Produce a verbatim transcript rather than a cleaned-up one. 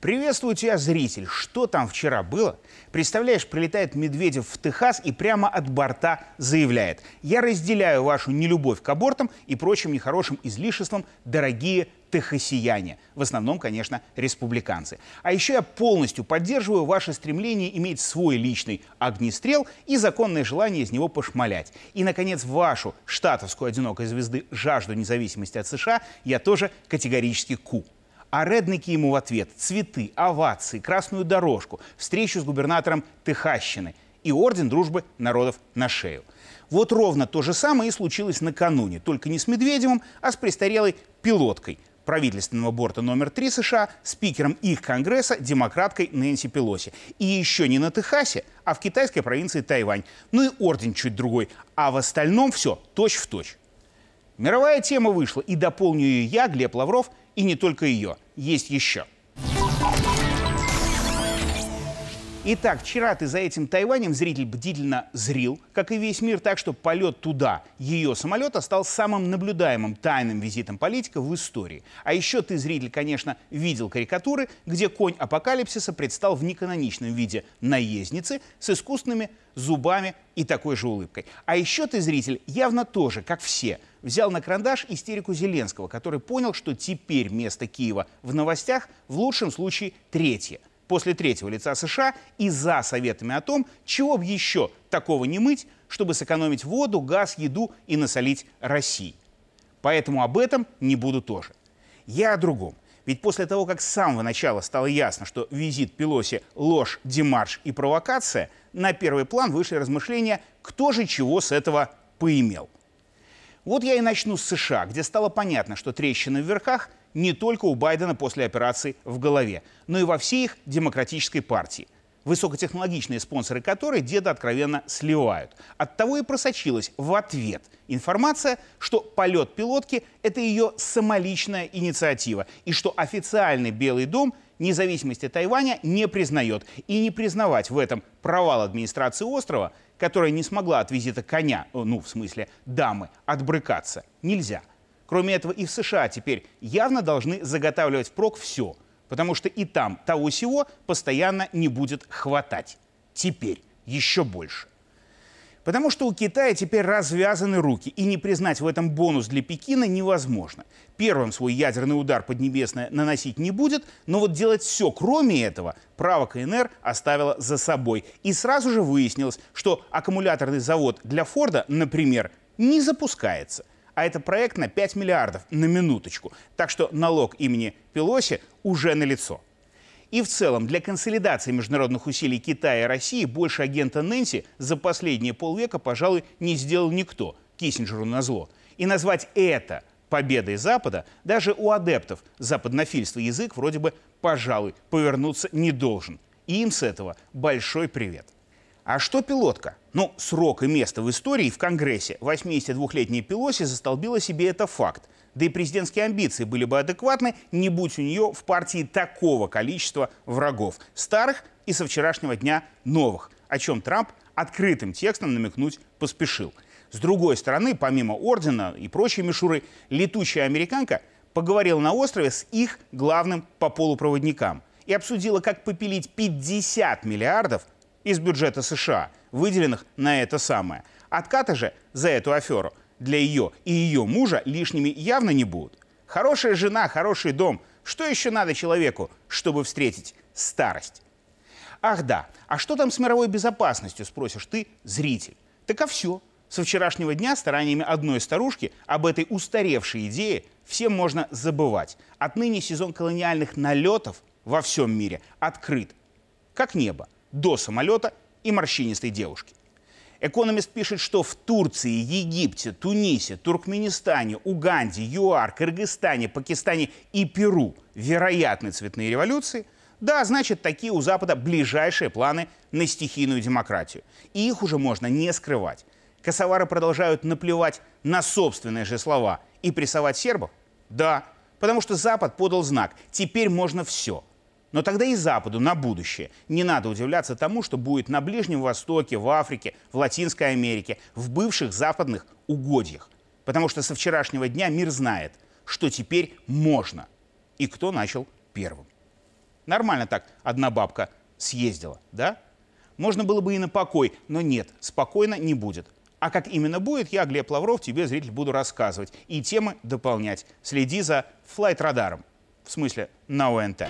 Приветствую тебя, зритель. Что там вчера было? Представляешь, прилетает Медведев в Техас и прямо от борта заявляет: я разделяю вашу нелюбовь к абортам и прочим нехорошим излишествам, дорогие техасияне. В основном, конечно, республиканцы. А еще я полностью поддерживаю ваше стремление иметь свой личный огнестрел и законное желание из него пошмалять. И, наконец, вашу штатовскую одинокой звезды жажду независимости от США я тоже категорически ку. А редники ему в ответ цветы, овации, красную дорожку, встречу с губернатором Техасщины и орден дружбы народов на шею. Вот ровно то же самое и случилось накануне, только не с Медведевым, а с престарелой пилоткой правительственного борта номер три США, спикером их Конгресса, демократкой Нэнси Пелоси. И еще не на Техасе, а в китайской провинции Тайвань. Ну и орден чуть другой, а в остальном все точь-в-точь. Мировая тема вышла, и дополню ее я, Глеб Лавров, и не только ее. Есть еще. Итак, вчера ты за этим Тайванем, зритель, бдительно зрил, как и весь мир, так что полет туда, ее самолета, стал самым наблюдаемым тайным визитом политика в истории. А еще ты, зритель, конечно, видел карикатуры, где конь апокалипсиса предстал в неканоничном виде наездницы с искусственными зубами и такой же улыбкой. А еще ты, зритель, явно тоже, как все, взял на карандаш истерику Зеленского, который понял, что теперь место Киева в новостях в лучшем случае третье. После третьего лица США и за советами о том, чего бы еще такого не мыть, чтобы сэкономить воду, газ, еду и насолить России. Поэтому об этом не буду тоже. Я о другом. Ведь после того, как с самого начала стало ясно, что визит Пелоси – ложь, демарш и провокация, на первый план вышли размышления, кто же чего с этого поимел. Вот я и начну с США, где стало понятно, что трещина в верхах не только у Байдена после операции в голове, но и во всей их демократической партии, высокотехнологичные спонсоры которой деда откровенно сливают. Оттого и просочилась в ответ информация, что полет пилотки – это ее самоличная инициатива, и что официальный Белый дом независимости Тайваня не признает. И не признавать в этом провал администрации острова, которая не смогла от визита коня, ну, в смысле, дамы, отбрыкаться, нельзя. Кроме этого, и в США теперь явно должны заготавливать впрок все, потому что и там того-сего постоянно не будет хватать. Теперь еще больше. Потому что у Китая теперь развязаны руки, и не признать в этом бонус для Пекина невозможно. Первым свой ядерный удар Поднебесная наносить не будет, но вот делать все, кроме этого, право КНР оставила за собой. И сразу же выяснилось, что аккумуляторный завод для Форда, например, не запускается. А это проект на пять миллиардов, на минуточку. Так что налог имени Пелоси уже налицо. И в целом для консолидации международных усилий Китая и России больше агента Нэнси за последние полвека, пожалуй, не сделал никто, Киссинджеру назло. И назвать это победой Запада даже у адептов западнофильства язык вроде бы, пожалуй, повернуться не должен. И им с этого большой привет. А что пилотка? Ну, срок и место в истории в Конгрессе. восьмидесятидвухлетняя Пелоси застолбила себе это факт. Да и президентские амбиции были бы адекватны, не будь у нее в партии такого количества врагов. Старых и со вчерашнего дня новых. О чем Трамп открытым текстом намекнуть поспешил. С другой стороны, помимо ордена и прочей мишуры, летучая американка поговорила на острове с их главным по полупроводникам. И обсудила, как попилить пятьдесят миллиардов из бюджета США, выделенных на это самое. Отката же за эту аферу для ее и ее мужа лишними явно не будут. Хорошая жена, хороший дом. Что еще надо человеку, чтобы встретить старость? Ах да, а что там с мировой безопасностью, спросишь ты, зритель? Так а все. Со вчерашнего дня стараниями одной старушки об этой устаревшей идее всем можно забывать. Отныне сезон колониальных налетов во всем мире открыт, как небо, до самолета и морщинистой девушки. Экономист пишет, что в Турции, Египте, Тунисе, Туркменистане, Уганде, ЮАР, Кыргызстане, Пакистане и Перу вероятны цветные революции. Да, значит, такие у Запада ближайшие планы на стихийную демократию. И их уже можно не скрывать. Косовары продолжают наплевать на собственные же слова и прессовать сербов? Да, потому что Запад подал знак «теперь можно все». Но тогда и Западу на будущее не надо удивляться тому, что будет на Ближнем Востоке, в Африке, в Латинской Америке, в бывших западных угодьях. Потому что со вчерашнего дня мир знает, что теперь можно. И кто начал первым. Нормально так одна бабка съездила, да? Можно было бы и на покой, но нет, спокойно не будет. А как именно будет, я, Глеб Лавров, тебе, зритель, буду рассказывать и темы дополнять. Следи за флайт-радаром. В смысле, на ОНТ.